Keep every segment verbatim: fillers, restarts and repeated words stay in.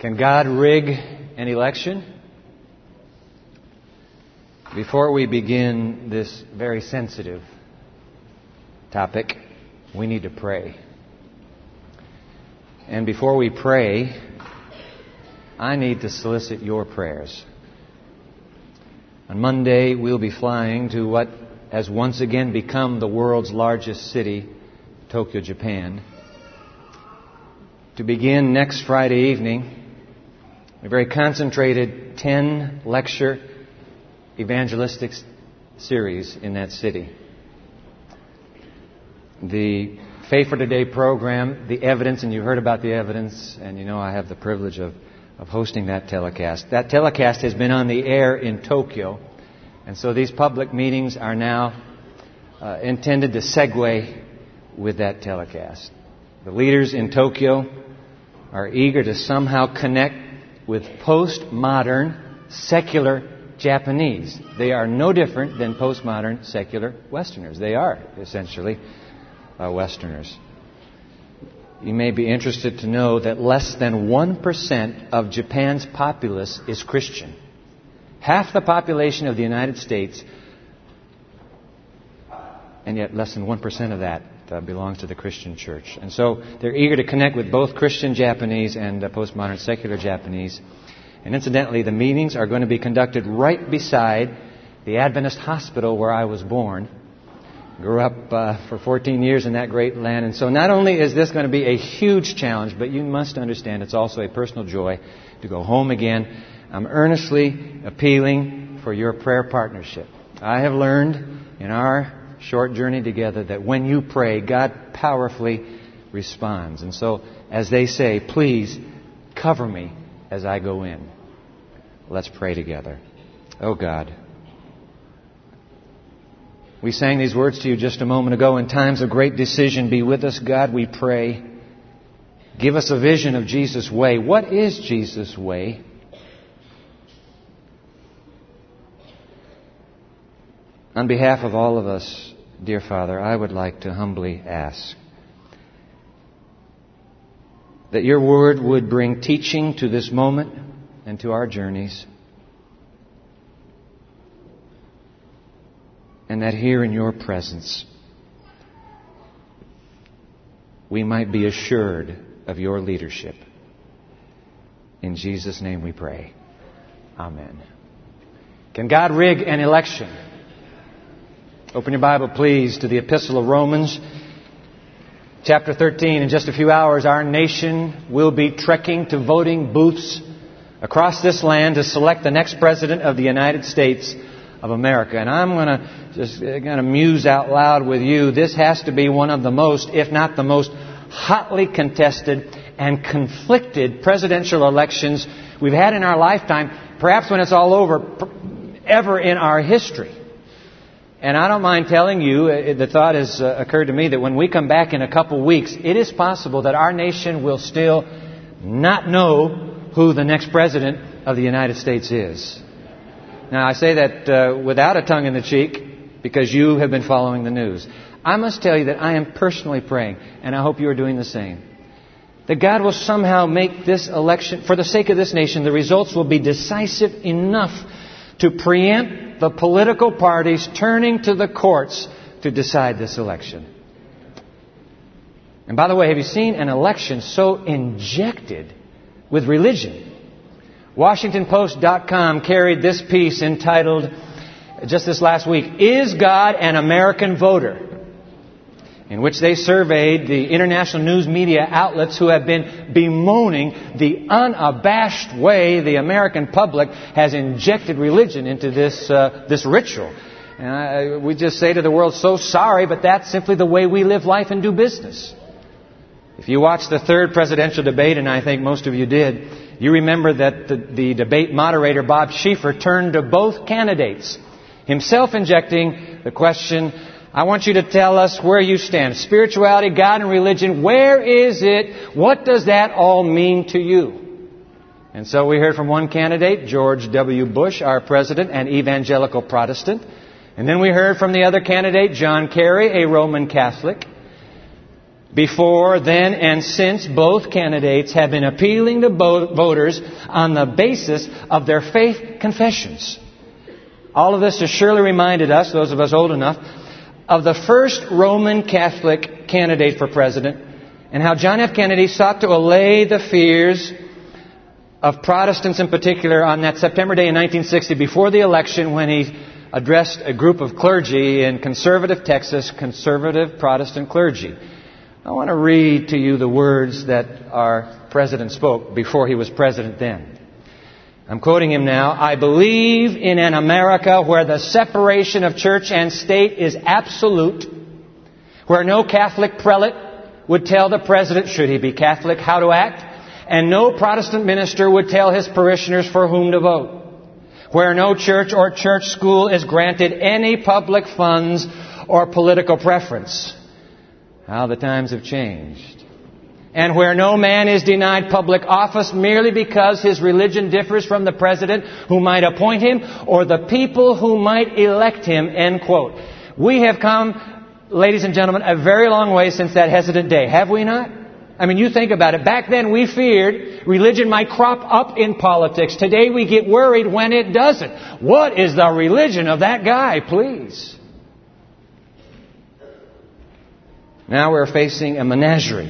Can God rig an election? Before we begin this very sensitive topic, we need to pray. And before we pray, I need to solicit your prayers. On Monday, we'll be flying to what has once again become the world's largest city, Tokyo, Japan, to begin next Friday evening a very concentrated ten lecture evangelistic series in that city. The Faith for Today program, the evidence, and you heard about the evidence, and you know I have the privilege of, of hosting that telecast. That telecast has been on the air in Tokyo, and so these public meetings are now uh, intended to segue with that telecast. The leaders in Tokyo are eager to somehow connect with postmodern, secular Japanese. They are no different than postmodern, secular Westerners. They are, essentially, uh, Westerners. You may be interested to know that less than one percent of Japan's populace is Christian. Half the population of the United States, and yet less than one percent of that Uh, belongs to the Christian church. And so they're eager to connect with both Christian Japanese and uh, postmodern secular Japanese. And incidentally, the meetings are going to be conducted right beside the Adventist hospital where I was born. Grew up uh, for fourteen years in that great land. And so not only is this going to be a huge challenge, but you must understand it's also a personal joy to go home again. I'm earnestly appealing for your prayer partnership. I have learned in our short journey together that when you pray, God powerfully responds. And so, as they say, please cover me as I go in. Let's pray together. Oh God, we sang these words to you just a moment ago. In times of great decision, be with us, God, we pray. Give us a vision of Jesus' way. What is Jesus' way? On behalf of all of us, dear Father, I would like to humbly ask that your word would bring teaching to this moment and to our journeys, and that here in your presence we might be assured of your leadership. In Jesus' name we pray. Amen. Can God rig an election? Open your Bible, please, to the Epistle of Romans, chapter thirteen. In just a few hours, our nation will be trekking to voting booths across this land to select the next president of the United States of America. And I'm going to just kind of muse out loud with you. This has to be one of the most, if not the most, hotly contested and conflicted presidential elections we've had in our lifetime, perhaps when it's all over, ever in our history. And I don't mind telling you, the thought has occurred to me that when we come back in a couple weeks, it is possible that our nation will still not know who the next president of the United States is. Now, I say that uh, without a tongue in the cheek because you have been following the news. I must tell you that I am personally praying, and I hope you are doing the same, that God will somehow make this election, for the sake of this nation, the results will be decisive enough to preempt the political parties turning to the courts to decide this election. And by the way, have you seen an election so injected with religion? Washington Post dot com carried this piece entitled, just this last week, "Is God an American Voter?" in which they surveyed the international news media outlets who have been bemoaning the unabashed way the American public has injected religion into this uh, this ritual. And I, we just say to the world, so sorry, but that's simply the way we live life and do business. If you watched the third presidential debate, and I think most of you did, you remember that the, the debate moderator, Bob Schieffer, turned to both candidates, himself injecting the question, I want you to tell us where you stand. Spirituality, God, and religion, where is it? What does that all mean to you? And so we heard from one candidate, George W. Bush, our president, an evangelical Protestant. And then we heard from the other candidate, John Kerry, a Roman Catholic. Before, then, and since, both candidates have been appealing to voters on the basis of their faith confessions. All of this has surely reminded us, those of us old enough, of the first Roman Catholic candidate for president and how John F. Kennedy sought to allay the fears of Protestants in particular on that September day in nineteen sixty before the election when he addressed a group of clergy in conservative Texas, conservative Protestant clergy. I want to read to you the words that our president spoke before he was president then. I'm quoting him now. "I believe in an America where the separation of church and state is absolute, where no Catholic prelate would tell the president, should he be Catholic, how to act, and no Protestant minister would tell his parishioners for whom to vote, where no church or church school is granted any public funds or political preference." How the times have changed. "And where no man is denied public office merely because his religion differs from the president who might appoint him or the people who might elect him," end quote. We have come, ladies and gentlemen, a very long way since that hesitant day, have we not? I mean, you think about it. Back then we feared religion might crop up in politics. Today we get worried when it doesn't. What is the religion of that guy, please? Now we're facing a menagerie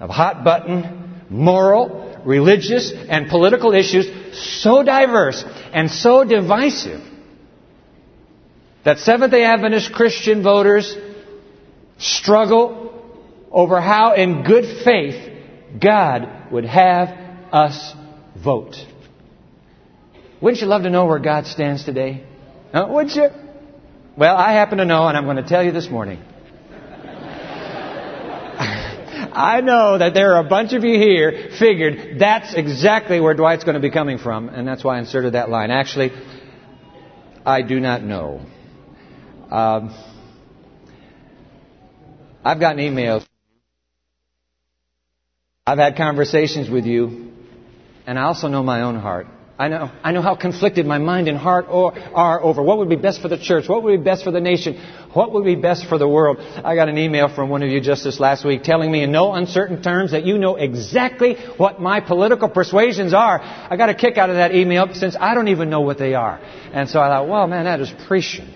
of hot-button, moral, religious, and political issues so diverse and so divisive that Seventh-day Adventist Christian voters struggle over how in good faith God would have us vote. Wouldn't you love to know where God stands today? Huh? Would you? Well, I happen to know, and I'm going to tell you this morning. I know that there are a bunch of you here figured that's exactly where Dwight's going to be coming from, and that's why I inserted that line. Actually, I do not know. Um, I've gotten emails. I've had conversations with you, and I also know my own heart. I know I know how conflicted my mind and heart or, are over what would be best for the church, what would be best for the nation, what would be best for the world. I got an email from one of you just this last week telling me in no uncertain terms that you know exactly what my political persuasions are. I got a kick out of that email since I don't even know what they are. And so I thought, well, man, that is prescient.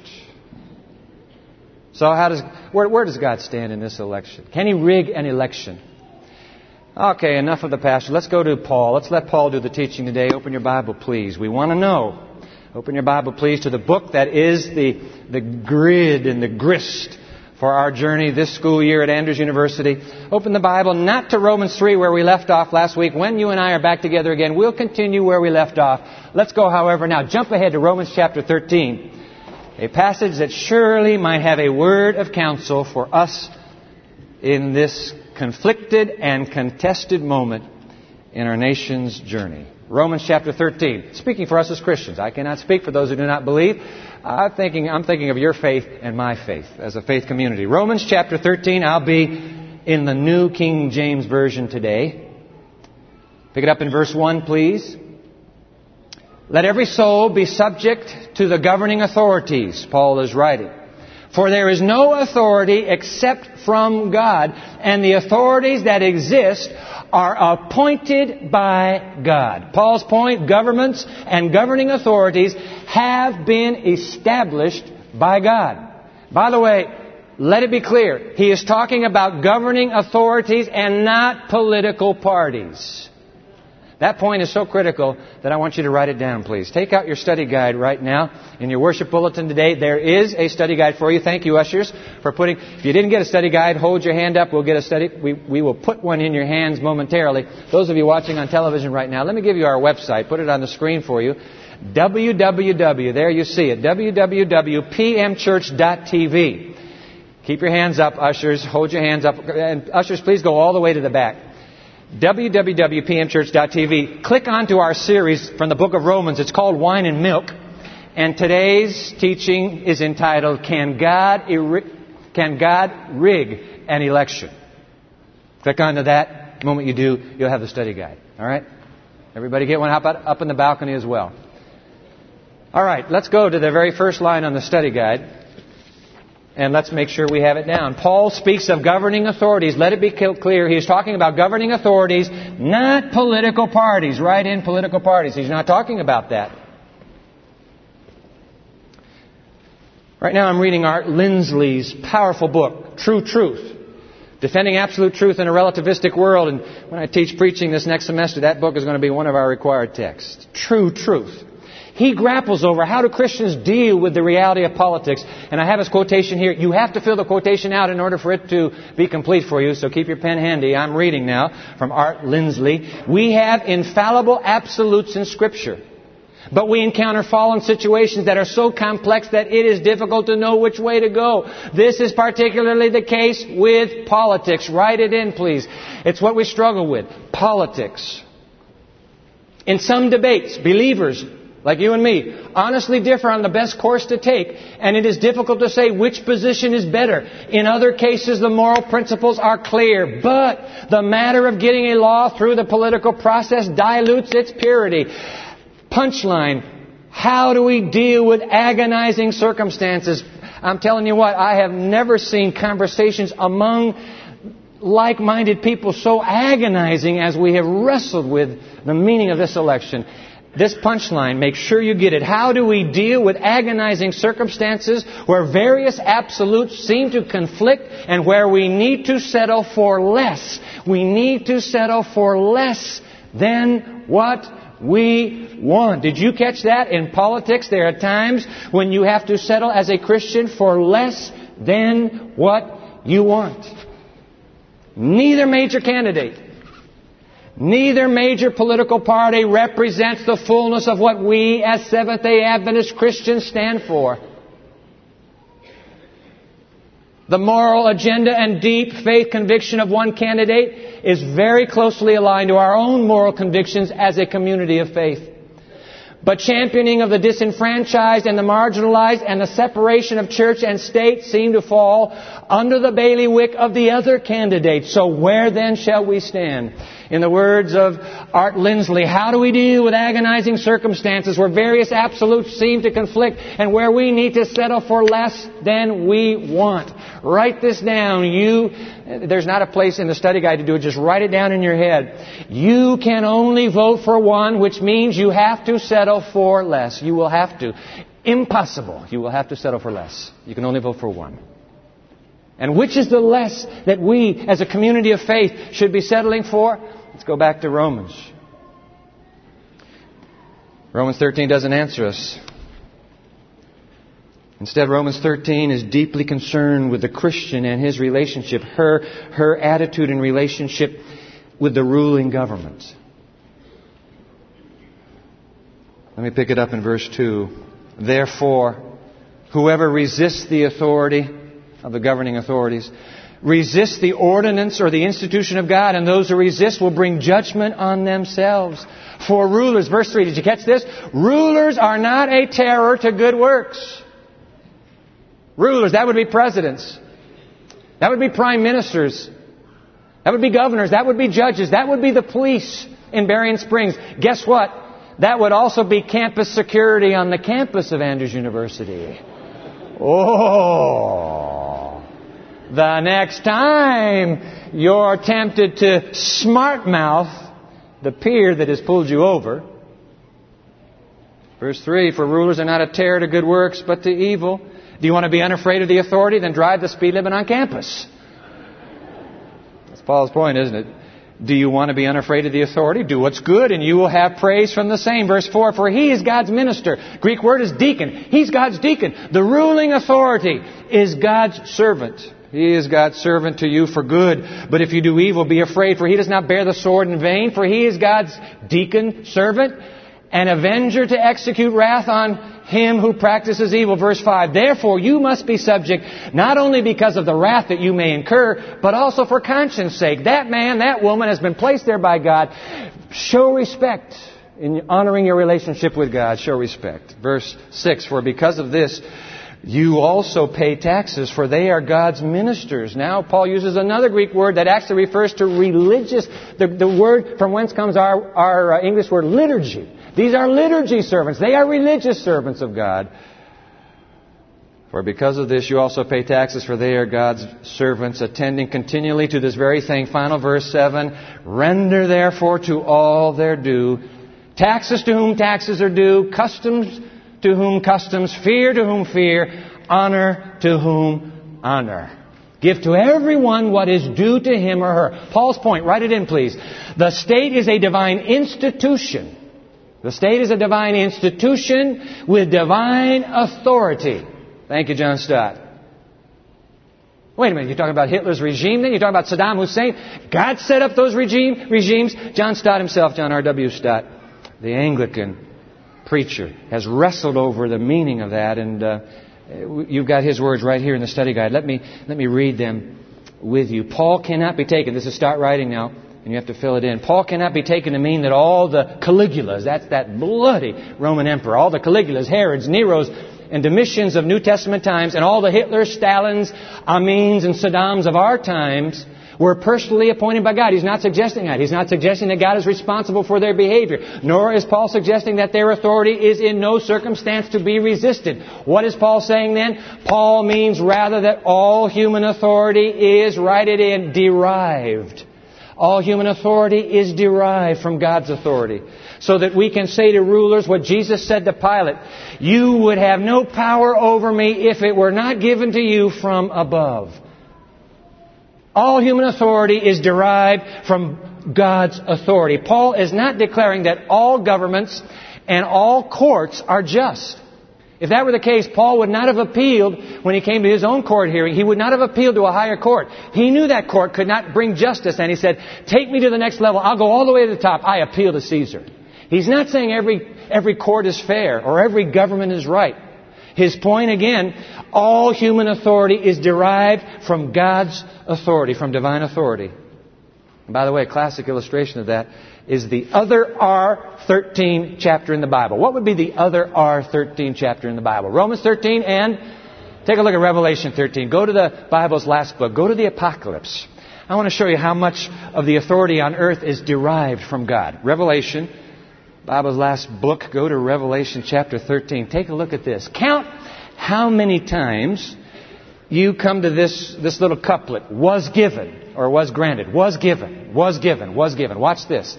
So how does where, where does God stand in this election? Can he rig an election? Okay, enough of the pastor. Let's go to Paul. Let's let Paul do the teaching today. Open your Bible, please. We want to know. Open your Bible, please, to the book that is the, the grid and the grist for our journey this school year at Andrews University. Open the Bible, not to Romans three, where we left off last week. When you and I are back together again, we'll continue where we left off. Let's go, however, now jump ahead to Romans chapter thirteen, a passage that surely might have a word of counsel for us in this conflicted and contested moment in our nation's journey. Romans chapter thirteen. Speaking for us as Christians. I cannot speak for those who do not believe. I'm thinking, I'm thinking of your faith and my faith as a faith community. Romans chapter thirteen. I'll be in the New King James Version today. Pick it up in verse one, please. "Let every soul be subject to the governing authorities," Paul is writing. "For there is no authority except from God, and the authorities that exist are appointed by God." Paul's point, governments and governing authorities have been established by God. By the way, let it be clear, he is talking about governing authorities and not political parties. That point is so critical that I want you to write it down, please. Take out your study guide right now. In your worship bulletin today, there is a study guide for you. Thank you, ushers, for putting... If you didn't get a study guide, hold your hand up. We'll get a study... We, we will put one in your hands momentarily. Those of you watching on television right now, let me give you our website. Put it on the screen for you. www. There you see it. w w w dot p m church dot t v. Keep your hands up, ushers. Hold your hands up. And ushers, please go all the way to the back. w w w dot p m church dot t v. Click onto our series from the book of Romans. It's called Wine and Milk. And today's teaching is entitled, Can God, Eri- Can God Rig an Election? Click onto that. The moment you do, you'll have the study guide. All right? Everybody get one up, up in the balcony as well. All right, let's go to the very first line on the study guide. And let's make sure we have it down. Paul speaks of governing authorities. Let it be clear. He's talking about governing authorities, not political parties. Right in political parties. He's not talking about that. Right now I'm reading Art Lindsley's powerful book, True Truth. Defending Absolute Truth in a Relativistic World. And when I teach preaching this next semester, that book is going to be one of our required texts. True Truth. He grapples over how do Christians deal with the reality of politics. And I have his quotation here. You have to fill the quotation out in order for it to be complete for you. So keep your pen handy. I'm reading now from Art Lindsley. We have infallible absolutes in Scripture. But we encounter fallen situations that are so complex that it is difficult to know which way to go. This is particularly the case with politics. Write it in, please. It's what we struggle with. Politics. In some debates, believers, like you and me, honestly differ on the best course to take, and it is difficult to say which position is better. In other cases, the moral principles are clear, but the matter of getting a law through the political process dilutes its purity. Punchline, how do we deal with agonizing circumstances? I'm telling you what, I have never seen conversations among like-minded people so agonizing as we have wrestled with the meaning of this election. This punchline, make sure you get it. How do we deal with agonizing circumstances where various absolutes seem to conflict and where we need to settle for less? We need to settle for less than what we want. Did you catch that? In politics, there are times when you have to settle as a Christian for less than what you want. Neither major candidate, neither major political party represents the fullness of what we as Seventh-day Adventist Christians stand for. The moral agenda and deep faith conviction of one candidate is very closely aligned to our own moral convictions as a community of faith. But championing of the disenfranchised and the marginalized and the separation of church and state seem to fall under the bailiwick of the other candidate. So where then shall we stand? In the words of Art Lindsley, how do we deal with agonizing circumstances where various absolutes seem to conflict and where we need to settle for less than we want? Write this down. You, there's not a place in the study guide to do it. Just write it down in your head. You can only vote for one, which means you have to settle for less. You will have to. Impossible. You will have to settle for less. You can only vote for one. And which is the less that we, as a community of faith, should be settling for? Let's go back to Romans. Romans thirteen doesn't answer us. Instead, Romans thirteen is deeply concerned with the Christian and his relationship, her, her attitude and relationship with the ruling government. Let me pick it up in verse two. Therefore, whoever resists the authority of the governing authorities, resist the ordinance or the institution of God, and those who resist will bring judgment on themselves. For rulers, verse three, did you catch this? Rulers are not a terror to good works. Rulers, that would be presidents. That would be prime ministers. That would be governors. That would be judges. That would be the police in Berrien Springs. Guess what? That would also be campus security on the campus of Andrews University. Oh! The next time you're tempted to smartmouth the peer that has pulled you over. Verse three, for rulers are not a terror to good works, but to evil. Do you want to be unafraid of the authority? Then drive the speed limit on campus. That's Paul's point, isn't it? Do you want to be unafraid of the authority? Do what's good, and you will have praise from the same. Verse four, for he is God's minister. Greek word is deacon. He's God's deacon. The ruling authority is God's servant. He is God's servant to you for good. But if you do evil, be afraid, for he does not bear the sword in vain. For he is God's deacon, servant, an avenger to execute wrath on him who practices evil. Verse five, therefore you must be subject, not only because of the wrath that you may incur, but also for conscience sake. That man, that woman has been placed there by God. Show respect. In honoring your relationship with God, show respect. Verse six, for because of this, you also pay taxes, for they are God's ministers. Now, Paul uses another Greek word that actually refers to religious, the, the word from whence comes our, our English word liturgy. These are liturgy servants. They are religious servants of God. For because of this you also pay taxes, for they are God's servants, attending continually to this very thing. Final verse seven, render therefore to all their due. Taxes to whom taxes are due, customs to whom customs, fear to whom fear, honor to whom honor. Give to everyone what is due to him or her. Paul's point, write it in please. The state is a divine institution. The state is a divine institution with divine authority. Thank you, John Stott. Wait a minute, you're talking about Hitler's regime then? You're talking about Saddam Hussein? God set up those regime, regimes? John Stott himself, John R. W. Stott, the Anglican preacher, has wrestled over the meaning of that, and uh, you've got his words right here in the study guide. Let me, let me read them with you. Paul cannot be taken. This is Stott writing now, and you have to fill it in. Paul cannot be taken to mean that all the Caligulas, that's that bloody Roman emperor, all the Caligulas, Herods, Neros, and Domitians of New Testament times, and all the Hitlers, Stalins, Amins, and Saddams of our times were personally appointed by God. He's not suggesting that. He's not suggesting that God is responsible for their behavior. Nor is Paul suggesting that their authority is in no circumstance to be resisted. What is Paul saying then? Paul means rather that all human authority is, write it in, derived. All human authority is derived from God's authority. So that we can say to rulers what Jesus said to Pilate, you would have no power over me if it were not given to you from above. All human authority is derived from God's authority. Paul is not declaring that all governments and all courts are just. If that were the case, Paul would not have appealed when he came to his own court hearing. He would not have appealed to a higher court. He knew that court could not bring justice, and he said, take me to the next level. I'll go all the way to the top. I appeal to Caesar. He's not saying every, every court is fair or every government is right. His point again, all human authority is derived from God's authority, from divine authority. And by the way, a classic illustration of that is the other R thirteen chapter in the Bible. What would be the other R thirteen chapter in the Bible? Romans thirteen, and take a look at Revelation thirteen. Go to the Bible's last book. Go to the Apocalypse. I want to show you how much of the authority on earth is derived from God. Revelation, Bible's last book. Go to Revelation chapter thirteen. Take a look at this. Count how many times you come to this, this little couplet, was given, or was granted, was given, was given, was given. Watch this.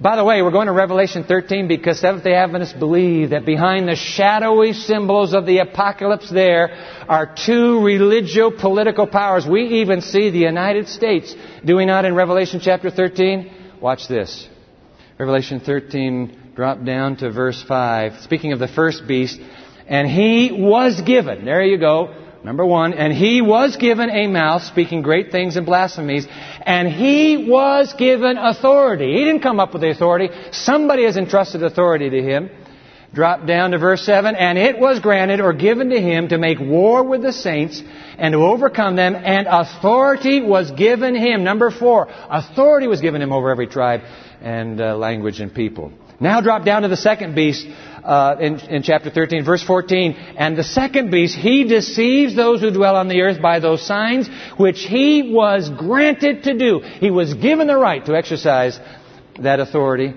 By the way, we're going to Revelation thirteen because Seventh-day Adventists believe that behind the shadowy symbols of the apocalypse there are two religio-political powers. We even see the United States, do we not, in Revelation chapter thirteen? Watch this. Revelation thirteen, drop down to verse five. Speaking of the first beast, and he was given, there you go, number one, and he was given a mouth speaking great things and blasphemies, and he was given authority. He didn't come up with the authority. Somebody has entrusted authority to him. Drop down to verse seven, and it was granted or given to him to make war with the saints and to overcome them, and authority was given him. Number four, authority was given him over every tribe and uh, language and people. Now drop down to the second beast uh, in, in chapter thirteen, verse fourteen. And the second beast, he deceives those who dwell on the earth by those signs which he was granted to do. He was given the right to exercise that authority.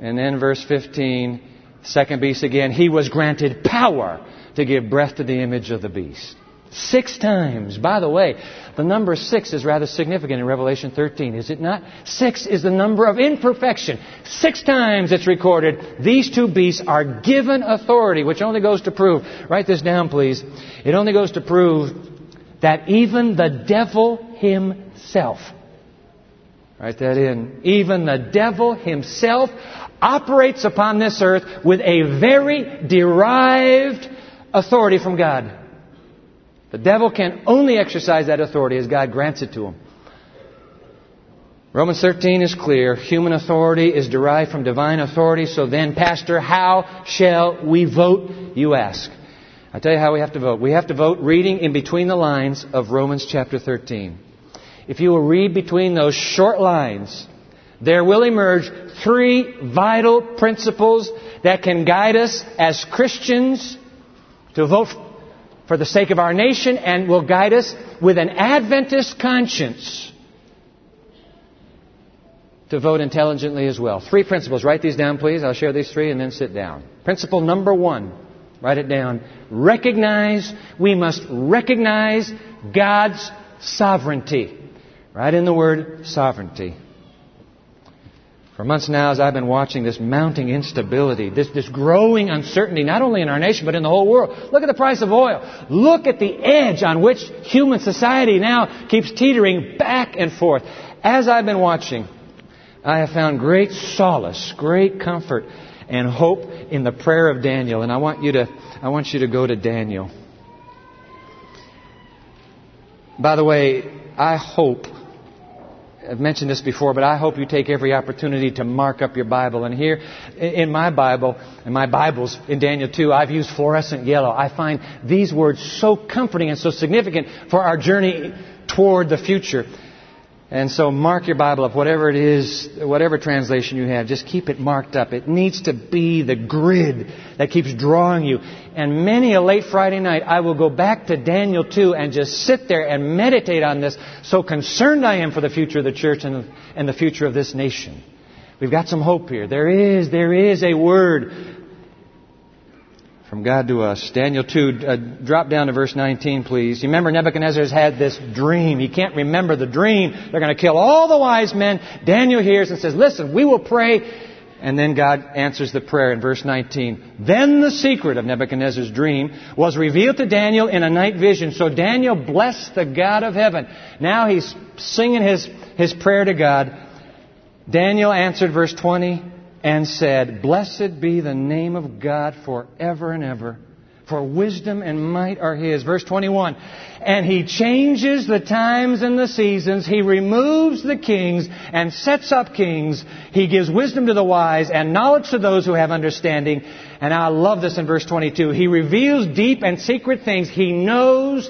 And then verse fifteen, second beast again, he was granted power to give breath to the image of the beast. Six times. By the way, the number six is rather significant in Revelation thirteen, is it not? Six is the number of imperfection. Six times it's recorded, these two beasts are given authority, which only goes to prove, write this down please, it only goes to prove that even the devil himself, write that in, even the devil himself operates upon this earth with a very derived authority from God. The devil can only exercise that authority as God grants it to him. Romans thirteen is clear. Human authority is derived from divine authority. So then, Pastor, how shall we vote, you ask? I'll tell you how we have to vote. We have to vote reading in between the lines of Romans chapter thirteen. If you will read between those short lines, there will emerge three vital principles that can guide us as Christians to vote for the sake of our nation, and will guide us with an Adventist conscience to vote intelligently as well. Three principles. Write these down, please. I'll share these three and then sit down. Principle number one. Write it down. Recognize, we must recognize God's sovereignty. Write in the word sovereignty. For months now, as I've been watching this mounting instability, this, this growing uncertainty, not only in our nation, but in the whole world. Look at the price of oil. Look at the edge on which human society now keeps teetering back and forth. As I've been watching, I have found great solace, great comfort, and hope in the prayer of Daniel. And I want you to, I want you to go to Daniel. By the way, I hope... I've mentioned this before, but I hope you take every opportunity to mark up your Bible. And here, in my Bible, in my Bibles, in Daniel two, I've used fluorescent yellow. I find these words so comforting and so significant for our journey toward the future. And so mark your Bible up, whatever it is, whatever translation you have, just keep it marked up. It needs to be the grid that keeps drawing you. And many a late Friday night, I will go back to Daniel two and just sit there and meditate on this. So concerned I am for the future of the church and, and the future of this nation. We've got some hope here. There is, there is a word from God to us. Daniel two, uh, drop down to verse nineteen, please. You remember Nebuchadnezzar's had this dream. He can't remember the dream. They're going to kill all the wise men. Daniel hears and says, listen, we will pray. And then God answers the prayer in verse nineteen. Then the secret of Nebuchadnezzar's dream was revealed to Daniel in a night vision. So Daniel blessed the God of heaven. Now he's singing his, his prayer to God. Daniel answered verse twenty. And said, blessed be the name of God forever and ever, for wisdom and might are His. Verse twenty-one, and He changes the times and the seasons. He removes the kings and sets up kings. He gives wisdom to the wise and knowledge to those who have understanding. And I love this in verse twenty-two. He reveals deep and secret things. He knows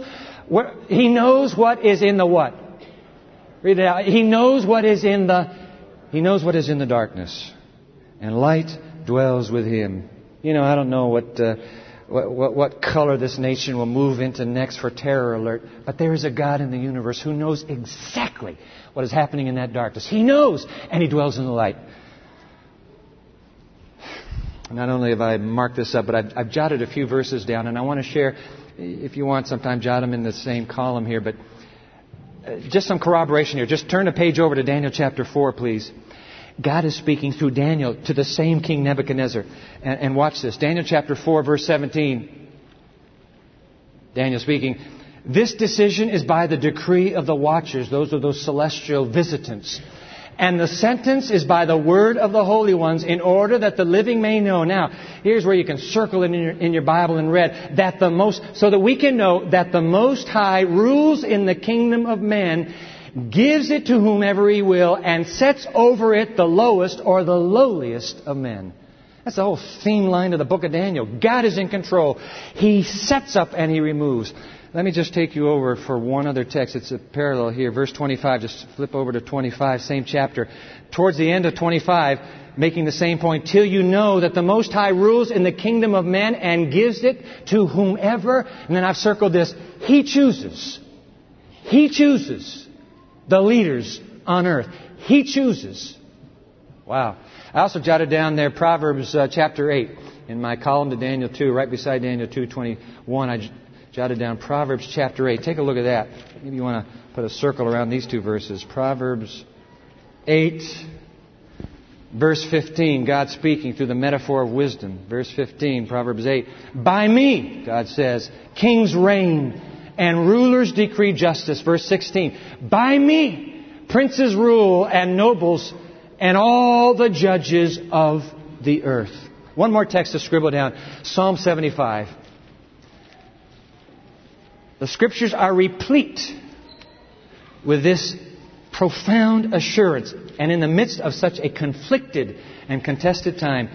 what, he knows what is in the what? Read it out. He knows what is in the, He knows what is in the darkness. And light dwells with Him. You know, I don't know what, uh, what what what color this nation will move into next for terror alert, but there is a God in the universe who knows exactly what is happening in that darkness. He knows, and He dwells in the light. Not only have I marked this up, but I've, I've jotted a few verses down, and I want to share, if you want, sometime jot them in the same column here, but just some corroboration here. Just turn a page over to Daniel chapter four, please. God is speaking through Daniel to the same King Nebuchadnezzar. And, and watch this. Daniel chapter four, verse seventeen. Daniel speaking. This decision is by the decree of the watchers. Those are those celestial visitants. And the sentence is by the word of the holy ones, in order that the living may know. Now, here's where you can circle it in your, in your Bible and read. That the most, so that we can know that the Most High rules in the kingdom of man, gives it to whomever He will, and sets over it the lowest or the lowliest of men. That's the whole theme line of the book of Daniel. God is in control. He sets up and He removes. Let me just take you over for one other text. It's a parallel here. Verse twenty-five. Just flip over to twenty-five, same chapter. Towards the end of twenty-five, making the same point. Till you know that the Most High rules in the kingdom of men and gives it to whomever. And then I've circled this. He chooses. He chooses. The leaders on earth. He chooses. Wow. I also jotted down there Proverbs uh, chapter eight. In my column to Daniel two, right beside Daniel two twenty-one, I j- jotted down Proverbs chapter eight. Take a look at that. Maybe you want to put a circle around these two verses. Proverbs eight, verse fifteen. God speaking through the metaphor of wisdom. Verse fifteen, Proverbs eight. By me, God says, kings reign, and rulers decree justice. Verse sixteen. By me, princes rule, and nobles, and all the judges of the earth. One more text to scribble down. Psalm seventy-five. The Scriptures are replete with this profound assurance. And in the midst of such a conflicted and contested time,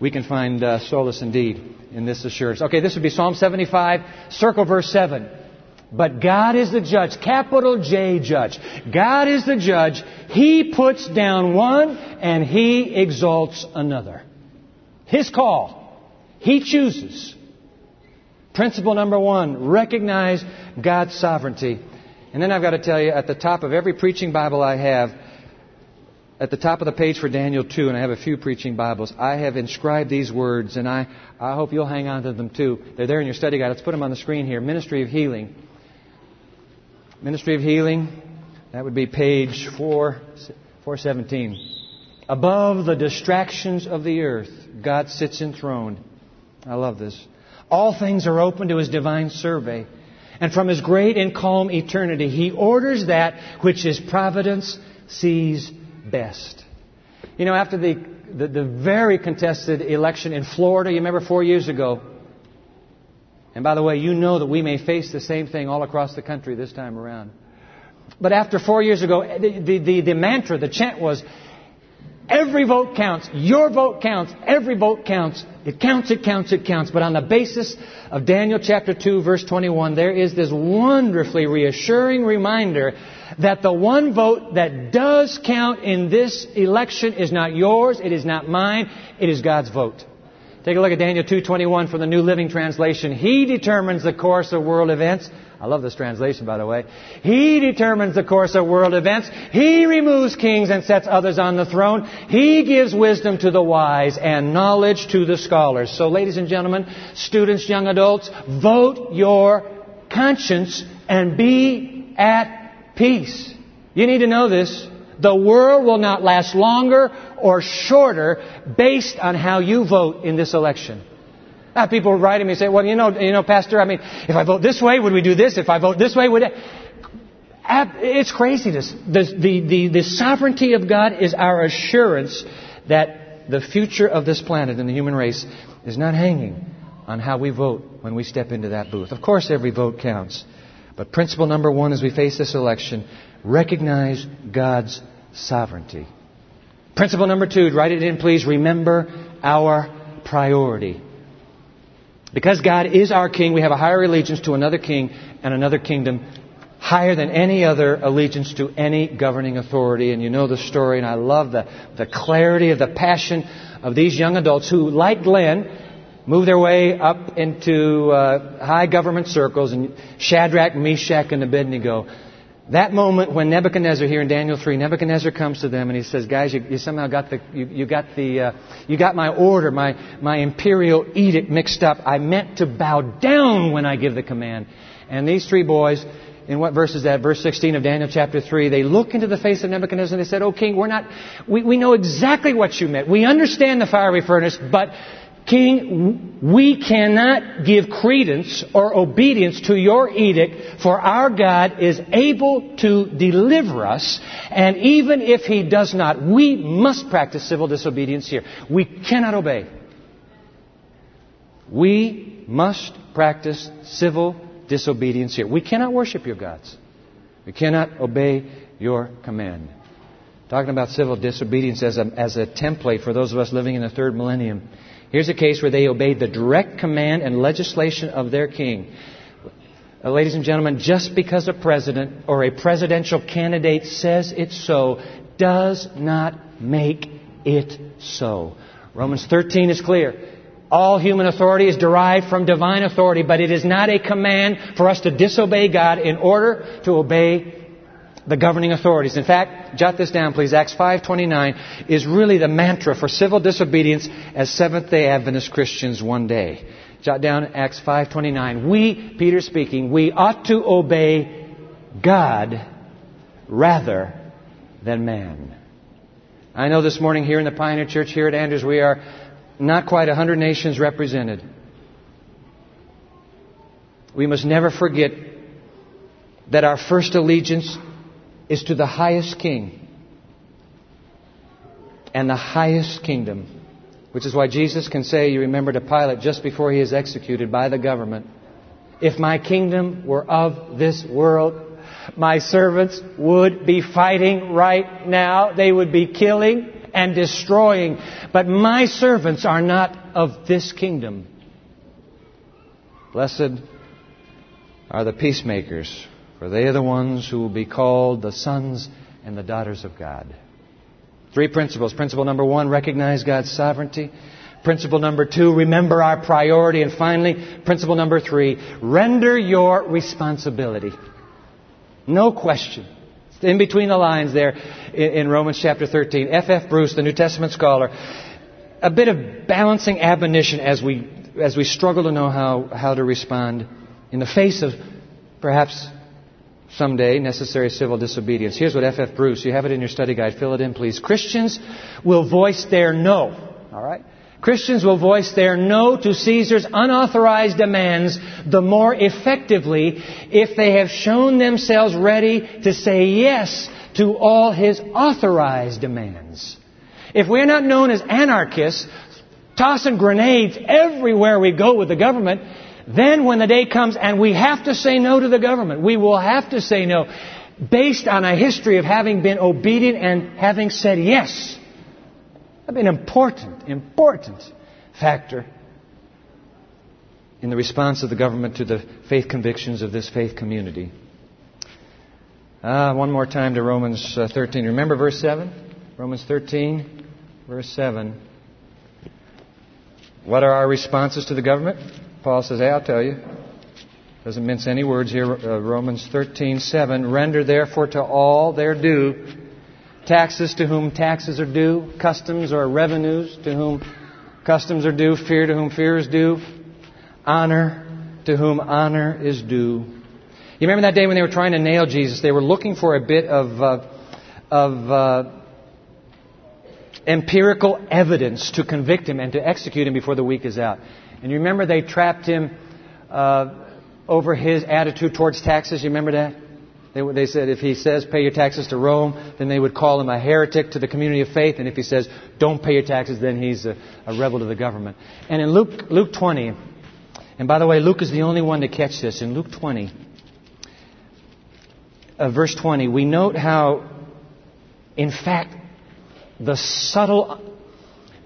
we can find uh, solace indeed in this assurance. Okay, this would be Psalm seventy-five. Circle verse seven. But God is the judge. Capital J judge. God is the judge. He puts down one and He exalts another. His call. He chooses. Principle number one. Recognize God's sovereignty. And then I've got to tell you, at the top of every preaching Bible I have, at the top of the page for Daniel two, and I have a few preaching Bibles, I have inscribed these words, and I, I hope you'll hang on to them too. They're there in your study guide. Let's put them on the screen here. Ministry of Healing. Ministry of Healing. That would be page four seventeen. Above the distractions of the earth, God sits enthroned. I love this. All things are open to His divine survey. And from His great and calm eternity, He orders that which His providence sees best. You know, after the, the, the very contested election in Florida, you remember four years ago. And by the way, you know that we may face the same thing all across the country this time around. But after four years ago, the, the, the, the mantra, the chant was, every vote counts, your vote counts, every vote counts, it counts, it counts, it counts. But on the basis of Daniel chapter two, verse twenty-one, there is this wonderfully reassuring reminder that the one vote that does count in this election is not yours, it is not mine, it is God's vote. Take a look at Daniel two twenty-one from the New Living Translation. He determines the course of world events. I love this translation, by the way. He determines the course of world events. He removes kings and sets others on the throne. He gives wisdom to the wise and knowledge to the scholars. So, ladies and gentlemen, students, young adults, vote your conscience and be at peace. You need to know this. The world will not last longer or shorter based on how you vote in this election. Now, people write to me and say, well, you know, you know, Pastor, I mean, if I vote this way, would we do this? If I vote this way, would it? It's craziness. The, the, the, the sovereignty of God is our assurance that the future of this planet and the human race is not hanging on how we vote when we step into that booth. Of course, every vote counts. But principle number one as we face this election, recognize God's sovereignty. Principle number two, write it in, please. Remember our priority. Because God is our King, we have a higher allegiance to another King and another kingdom higher than any other allegiance to any governing authority. And you know the story, and I love the, the clarity of the passion of these young adults who, like Glenn, move their way up into uh, high government circles, and Shadrach, Meshach, and Abednego. That moment when Nebuchadnezzar, here in Daniel three, Nebuchadnezzar comes to them and he says, guys, you, you somehow got the, you, you got the, uh, you got my order, my, my imperial edict mixed up. I meant to bow down when I give the command. And these three boys, in what verse is that? Verse sixteen of Daniel chapter three, they look into the face of Nebuchadnezzar and they said, oh King, we're not, we, we know exactly what you meant. We understand the fiery furnace, but King, we cannot give credence or obedience to your edict, for our God is able to deliver us, and even if He does not, we must practice civil disobedience here. We cannot obey. We must practice civil disobedience here. We cannot worship your gods. We cannot obey your command. Talking about civil disobedience as a, as a template for those of us living in the third millennium. Here's a case where they obeyed the direct command and legislation of their king. Uh, ladies and gentlemen, just because a president or a presidential candidate says it's so does not make it so. Romans thirteen is clear. All human authority is derived from divine authority, but it is not a command for us to disobey God in order to obey the governing authorities. In fact, jot this down, please. Acts five twenty-nine is really the mantra for civil disobedience as Seventh-day Adventist Christians one day. Jot down Acts five twenty-nine. We, Peter speaking, we ought to obey God rather than man. I know this morning here in the Pioneer Church here at Andrews, we are not quite one hundred nations represented. We must never forget that our first allegiance is to the highest king and the highest kingdom, which is why Jesus can say, you remember, to Pilate just before he is executed by the government, if my kingdom were of this world, my servants would be fighting right now. They would be killing and destroying. But my servants are not of this kingdom. Blessed are the peacemakers, for they are the ones who will be called the sons and the daughters of God. Three principles. Principle number one, recognize God's sovereignty. Principle number two, remember our priority. And finally, principle number three, render your responsibility. No question. It's in between the lines there in Romans chapter thirteen. F. F. Bruce, the New Testament scholar, a bit of balancing admonition as we as we struggle to know how, how to respond in the face of perhaps someday necessary civil disobedience. Here's what F. F. Bruce, you have it in your study guide, fill it in please. Christians will voice their no. All right? Christians will voice their no to Caesar's unauthorized demands the more effectively if they have shown themselves ready to say yes to all his authorized demands. If we're not known as anarchists, tossing grenades everywhere we go with the government, then when the day comes and we have to say no to the government, we will have to say no based on a history of having been obedient and having said yes. That'd be an important, important factor in the response of the government to the faith convictions of this faith community. Ah, one more time to Romans uh, thirteen. Remember verse seven? Romans thirteen, verse seven. What are our responses to the government? Paul says, hey, I'll tell you. Doesn't mince any words here. Uh, Romans thirteen, seven. Render therefore to all their due. Taxes to whom taxes are due, customs or revenues to whom customs are due, fear to whom fear is due, honor to whom honor is due. You remember that day when they were trying to nail Jesus? They were looking for a bit of uh, of uh, empirical evidence to convict him and to execute him before the week is out. And you remember they trapped him uh, over his attitude towards taxes? You remember that? They, they said if he says, pay your taxes to Rome, then they would call him a heretic to the community of faith. And if he says, don't pay your taxes, then he's a, a rebel to the government. And in Luke, Luke twenty, and by the way, Luke is the only one to catch this. In Luke twenty, uh, verse twenty, we note how, in fact, the subtle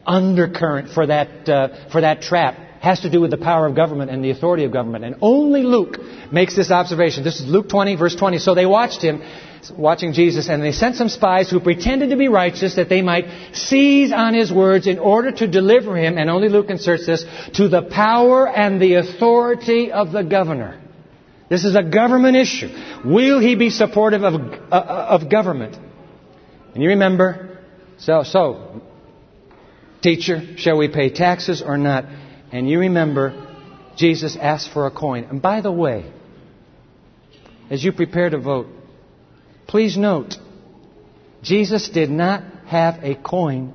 undercurrent for that uh, for that trap has to do with the power of government and the authority of government. And only Luke makes this observation. This is Luke twenty, verse twenty. So they watched him, watching Jesus, and they sent some spies who pretended to be righteous that they might seize on his words in order to deliver him, and only Luke inserts this, to the power and the authority of the governor. This is a government issue. Will he be supportive of, uh, of government? And you remember, so, so, teacher, shall we pay taxes or not? And you remember, Jesus asked for a coin. And by the way, as you prepare to vote, please note, Jesus did not have a coin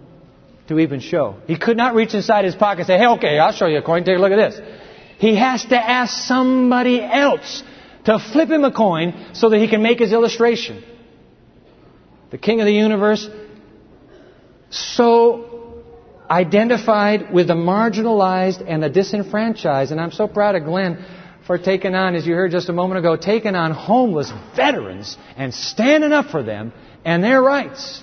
to even show. He could not reach inside his pocket and say, hey, okay, I'll show you a coin. Take a look at this. He has to ask somebody else to flip him a coin so that he can make his illustration. The King of the universe, so identified with the marginalized and the disenfranchised. And I'm so proud of Glenn for taking on, as you heard just a moment ago, taking on homeless veterans and standing up for them and their rights.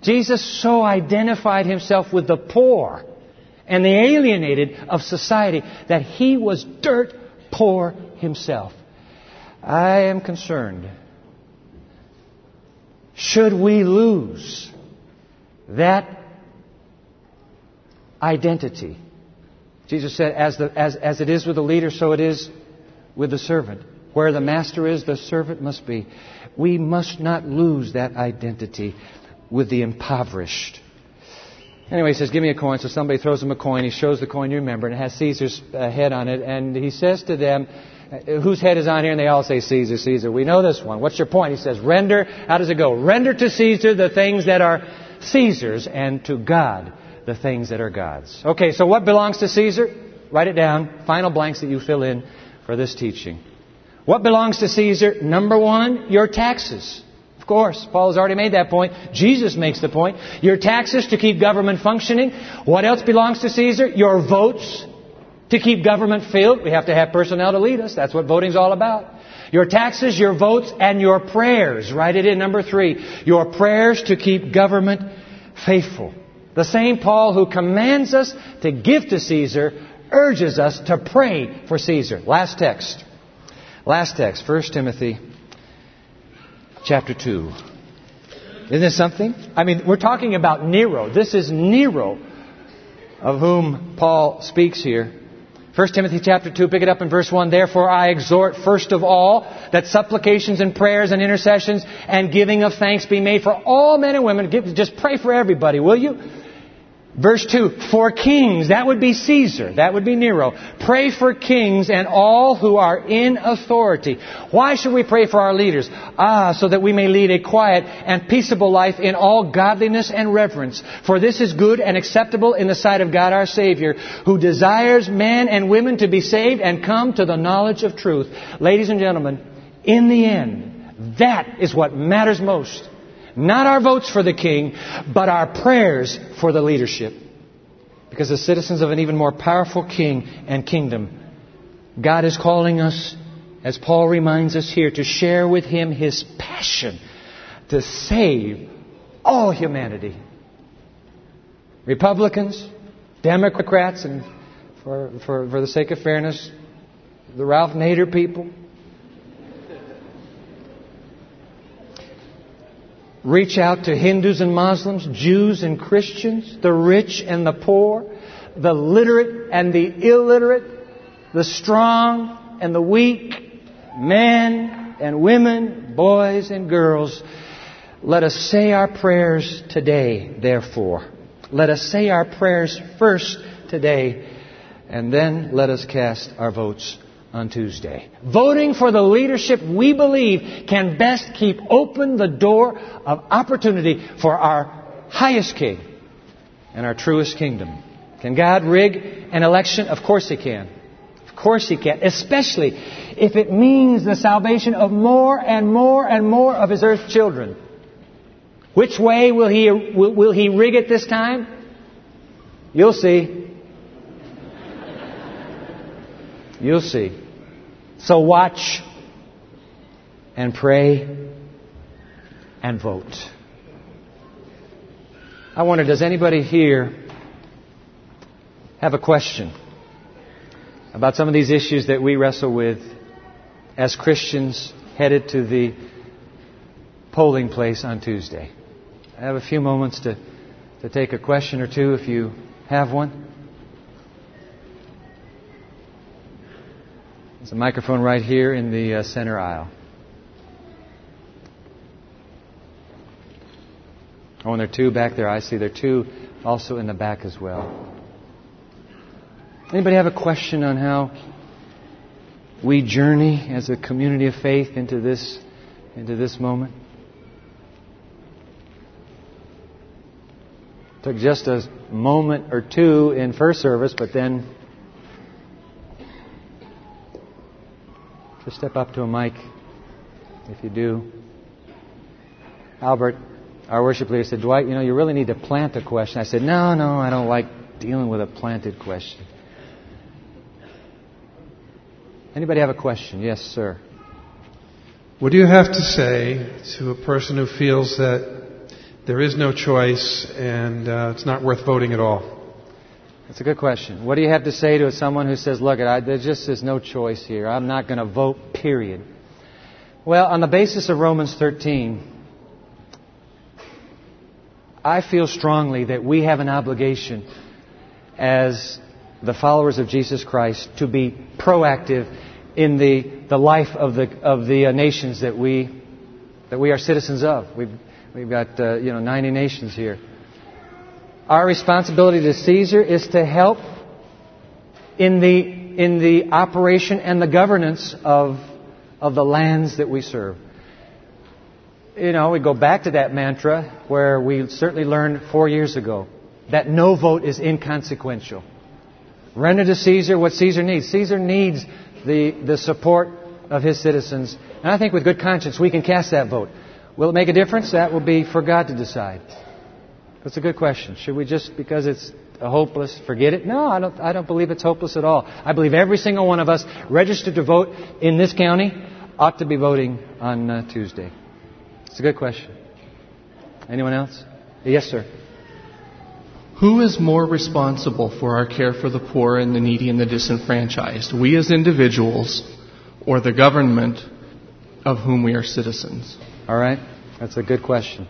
Jesus so identified himself with the poor and the alienated of society that he was dirt poor himself. I am concerned. Should we lose that identity? Jesus said, as, the, as, as it is with the leader, so it is with the servant. Where the master is, the servant must be. We must not lose that identity with the impoverished. Anyway, he says, give me a coin. So somebody throws him a coin. He shows the coin, you remember, and it has Caesar's uh, head on it. And he says to them, whose head is on here? And they all say, Caesar, Caesar. We know this one. What's your point? He says, render. How does it go? Render to Caesar the things that are Caesar's, and to God the things that are God's. Okay, so what belongs to Caesar? Write it down. Final blanks that you fill in for this teaching. What belongs to Caesar? Number one, your taxes. Of course, Paul has already made that point. Jesus makes the point. Your taxes to keep government functioning. What else belongs to Caesar? Your votes to keep government filled. We have to have personnel to lead us. That's what voting's all about. Your taxes, your votes, and your prayers. Write it in. Number three, your prayers to keep government faithful. The same Paul who commands us to give to Caesar urges us to pray for Caesar. Last text. Last text. First Timothy chapter two. Isn't this something? I mean, we're talking about Nero. This is Nero of whom Paul speaks here. First Timothy chapter two, pick it up in verse one. Therefore I exhort first of all that supplications and prayers and intercessions and giving of thanks be made for all men and women. Give, just pray for everybody, will you? Verse two, for kings, that would be Caesar, that would be Nero. Pray for kings and all who are in authority. Why should we pray for our leaders? Ah, so that we may lead a quiet and peaceable life in all godliness and reverence. For this is good and acceptable in the sight of God our Savior, who desires men and women to be saved and come to the knowledge of truth. Ladies and gentlemen, in the end, that is what matters most. Not our votes for the king, but our prayers for the leadership. Because as citizens of an even more powerful king and kingdom, God is calling us, as Paul reminds us here, to share with him his passion to save all humanity. Republicans, Democrats, and for, for, for the sake of fairness, the Ralph Nader people, reach out to Hindus and Muslims, Jews and Christians, the rich and the poor, the literate and the illiterate, the strong and the weak, men and women, boys and girls. Let us say our prayers today, therefore. Let us say our prayers first today, and then let us cast our votes on Tuesday. Voting for the leadership we believe can best keep open the door of opportunity for our highest king and our truest kingdom. Can God rig an election? Of course He can. Of course He can. Especially if it means the salvation of more and more and more of His earth children. Which way will He, will, will he rig it this time? You'll see. You'll see. So watch and pray and vote. I wonder, does anybody here have a question about some of these issues that we wrestle with as Christians headed to the polling place on Tuesday? I have a few moments to, to take a question or two if you have one. There's a microphone right here in the uh, center aisle. Oh, and there are two back there. I see there are two also in the back as well. Anybody have a question on how we journey as a community of faith into this, into this moment? Took just a moment or two in first service, but then just step up to a mic if you do. Albert, our worship leader, said, Dwight, you know, you really need to plant a question. I said, no, no, I don't like dealing with a planted question. Anybody have a question? Yes, sir. What do you have to say to a person who feels that there is no choice and uh, it's not worth voting at all? That's a good question. What do you have to say to someone who says, look, I, there just is no choice here. I'm not going to vote, period. Well, on the basis of Romans thirteen, I feel strongly that we have an obligation as the followers of Jesus Christ to be proactive in the, the life of the of the uh, nations that we that we are citizens of. We've, we've got uh, you know ninety nations here. Our responsibility to Caesar is to help in the in the operation and the governance of of the lands that we serve. You know, we go back to that mantra where we certainly learned four years ago that no vote is inconsequential. Render to Caesar what Caesar needs. Caesar needs the the support of his citizens. And I think with good conscience we can cast that vote. Will it make a difference? That will be for God to decide. That's a good question. Should we just, because it's hopeless, forget it? No, I don't I don't believe it's hopeless at all. I believe every single one of us registered to vote in this county ought to be voting on uh, Tuesday. It's a good question. Anyone else? Yes, sir. Who is more responsible for our care for the poor and the needy and the disenfranchised? We as individuals or the government of whom we are citizens? All right. That's a good question.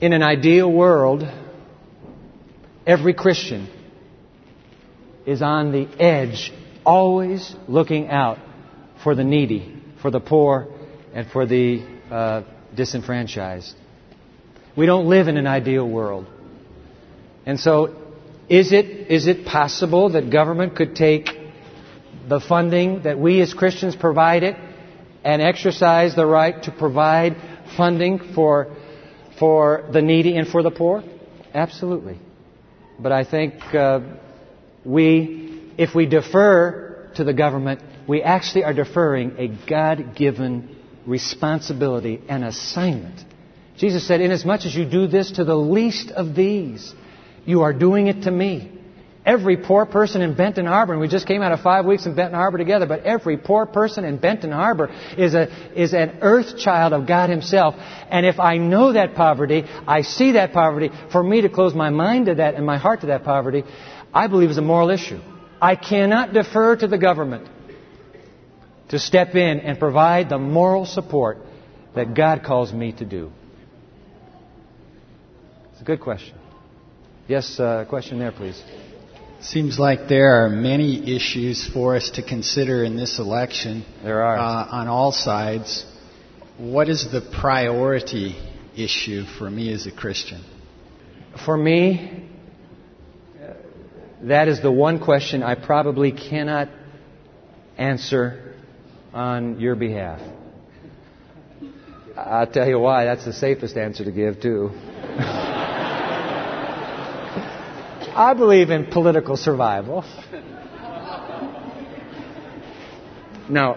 In an ideal world, every Christian is on the edge, always looking out for the needy, for the poor, and for the uh, disenfranchised. We don't live in an ideal world. And so, is it is it possible that government could take the funding that we as Christians provide it and exercise the right to provide funding for for the needy and for the poor? Absolutely. But I think uh, we, if we defer to the government, we actually are deferring a God-given responsibility and assignment. Jesus said, "Inasmuch as you do this to the least of these, you are doing it to me." Every poor person in Benton Harbor, and we just came out of five weeks in Benton Harbor together, but every poor person in Benton Harbor is a is an earth child of God Himself. And if I know that poverty, I see that poverty, for me to close my mind to that and my heart to that poverty, I believe is a moral issue. I cannot defer to the government to step in and provide the moral support that God calls me to do. It's a good question. Yes, uh, question there, please. Seems like there are many issues for us to consider in this election. There are. Uh, on all sides. What is the priority issue for me as a Christian? For me, that is the one question I probably cannot answer on your behalf. I'll tell you why. That's the safest answer to give, too. I believe in political survival. Now,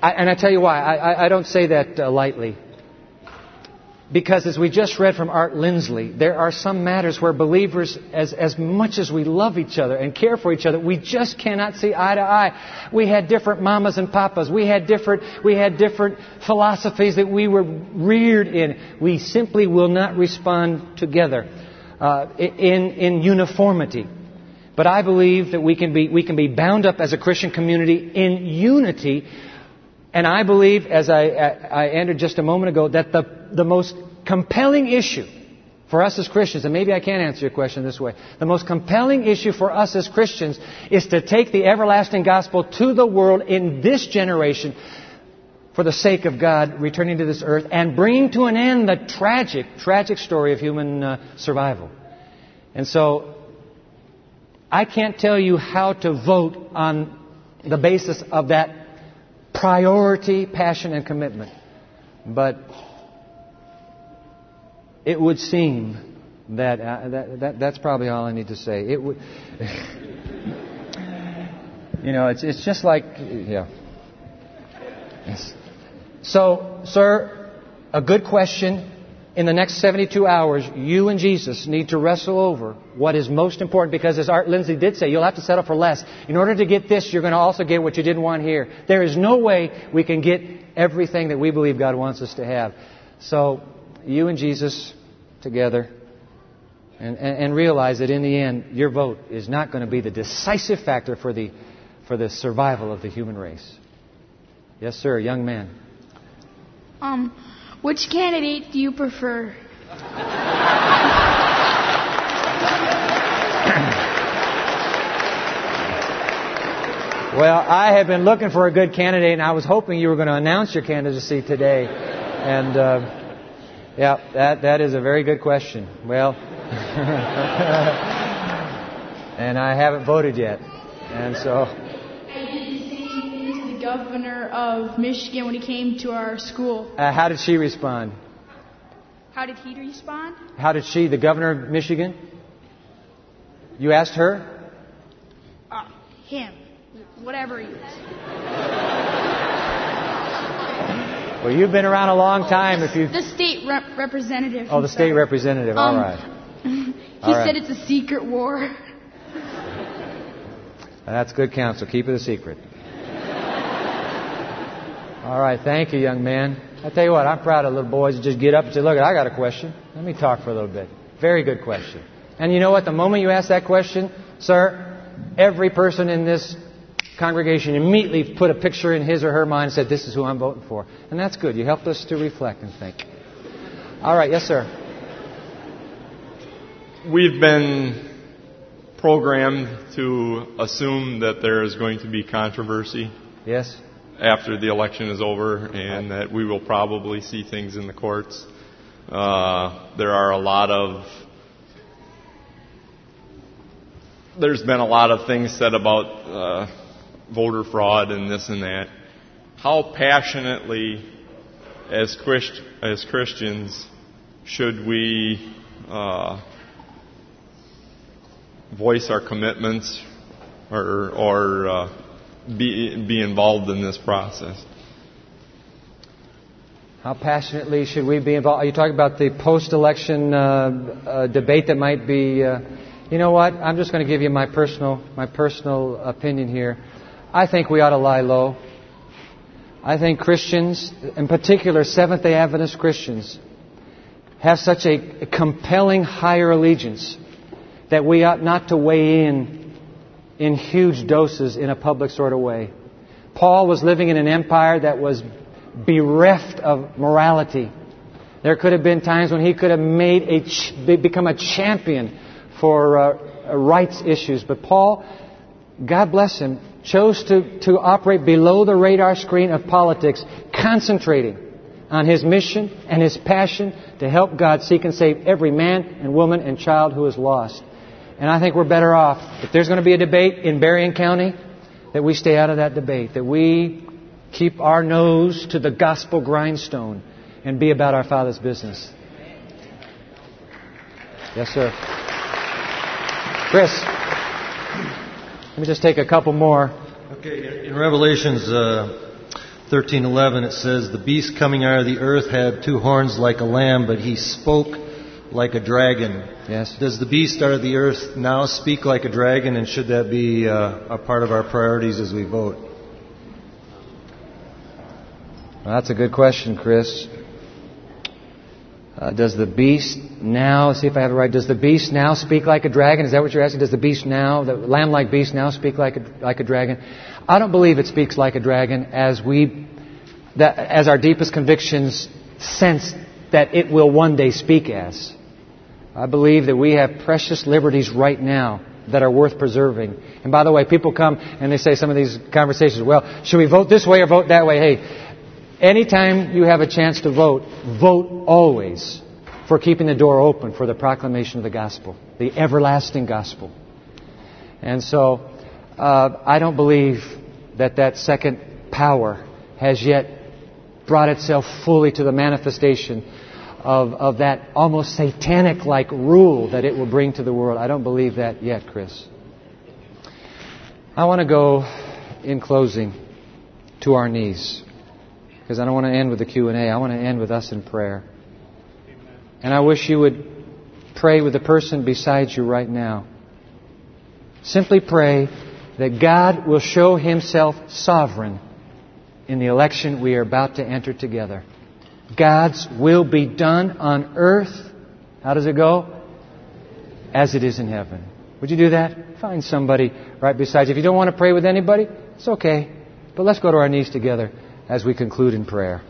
I, and I tell you why. I, I, I don't say that uh, lightly. Because as we just read from Art Lindsley, there are some matters where believers, as, as much as we love each other and care for each other, we just cannot see eye to eye. We had different mamas and papas. We had different, we had different philosophies that we were reared in. We simply will not respond together. Uh, in in uniformity. But I believe that we can be we can be bound up as a Christian community in unity. And I believe, as I I ended just a moment ago, that the the most compelling issue for us as Christians, and maybe I can't answer your question this way, the most compelling issue for us as Christians is to take the everlasting gospel to the world in this generation for the sake of God returning to this earth and bringing to an end the tragic, tragic story of human uh, survival. And so, I can't tell you how to vote on the basis of that priority, passion, and commitment. But it would seem that, uh, that, that that's probably all I need to say. It would, you know, it's it's just like, yeah. Yes. So, sir, a good question. In the next seventy-two hours, you and Jesus need to wrestle over what is most important, because as Art Lindsley did say, you'll have to settle for less. In order to get this, you're going to also get what you didn't want here. There is no way we can get everything that we believe God wants us to have. So, you and Jesus together, and, and, and realize that in the end, your vote is not going to be the decisive factor for the, for the survival of the human race. Yes, sir, young man. Um... Which candidate do you prefer? Well, I have been looking for a good candidate, and I was hoping you were going to announce your candidacy today. And, uh, yeah, that, that is a very good question. Well, and I haven't voted yet. And so... Governor of Michigan when he came to our school. Uh, how did she respond? How did he respond? How did she, the governor of Michigan? You asked her? Uh, him. Whatever he is. Well, you've been around a long time. If you The state rep- representative. Oh, the state sorry. representative. All um, right. He All said right. It's a secret war. That's good counsel. Keep it a secret. All right, thank you, young man. I tell you what, I'm proud of little boys who just get up and say, "Look, I got a question. Let me talk for a little bit." Very good question. And you know what? The moment you ask that question, sir, every person in this congregation immediately put a picture in his or her mind and said, "This is who I'm voting for." And that's good. You helped us to reflect and think. All right, yes, sir. We've been programmed to assume that there is going to be controversy. Yes. After the election is over, and that we will probably see things in the courts. Uh, there are a lot of... There's been a lot of things said about uh, voter fraud and this and that. How passionately, as Christ, as Christians, should we uh, voice our commitments or... or uh, Be, be involved in this process? How passionately should we be involved? Are you talking about the post-election uh, uh, debate that might be? Uh, you know what? I'm just going to give you my personal my personal opinion here. I think we ought to lie low. I think Christians, in particular Seventh-day Adventist Christians, have such a compelling higher allegiance that we ought not to weigh in in huge doses in a public sort of way. Paul was living in an empire that was bereft of morality. There could have been times when he could have made a ch- become a champion for uh, rights issues. But Paul, God bless him, chose to, to operate below the radar screen of politics, concentrating on his mission and his passion to help God seek and save every man and woman and child who is lost. And I think we're better off, if there's going to be a debate in Berrien County, that we stay out of that debate, that we keep our nose to the gospel grindstone and be about our Father's business. Yes, sir. Chris, let me just take a couple more. Okay, in Revelations thirteen eleven, it says, "The beast coming out of the earth had two horns like a lamb, but he spoke like a dragon." Yes. Does the beast out of the earth now speak like a dragon, and should that be uh, a part of our priorities as we vote? Well, that's a good question, Chris. Uh, does the beast now, see if I have it right, does the beast now speak like a dragon? Is that what you're asking? Does the beast now, the lamb-like beast now speak like a, like a dragon? I don't believe it speaks like a dragon as we, that, as our deepest convictions sense that it will one day speak as. I believe that we have precious liberties right now that are worth preserving. And by the way, people come and they say some of these conversations, well, should we vote this way or vote that way? Hey, anytime you have a chance to vote, vote always for keeping the door open for the proclamation of the gospel, the everlasting gospel. And so, uh, I don't believe that that second power has yet brought itself fully to the manifestation Of, of that almost satanic-like rule that it will bring to the world. I don't believe that yet, Chris. I want to go, in closing, to our knees, because I don't want to end with the Q and A. I want to end with us in prayer. And I wish you would pray with the person beside you right now. Simply pray that God will show Himself sovereign in the election we are about to enter together. God's will be done on earth. How does it go? As it is in heaven. Would you do that? Find somebody right beside you. If you don't want to pray with anybody, it's okay. But let's go to our knees together as we conclude in prayer.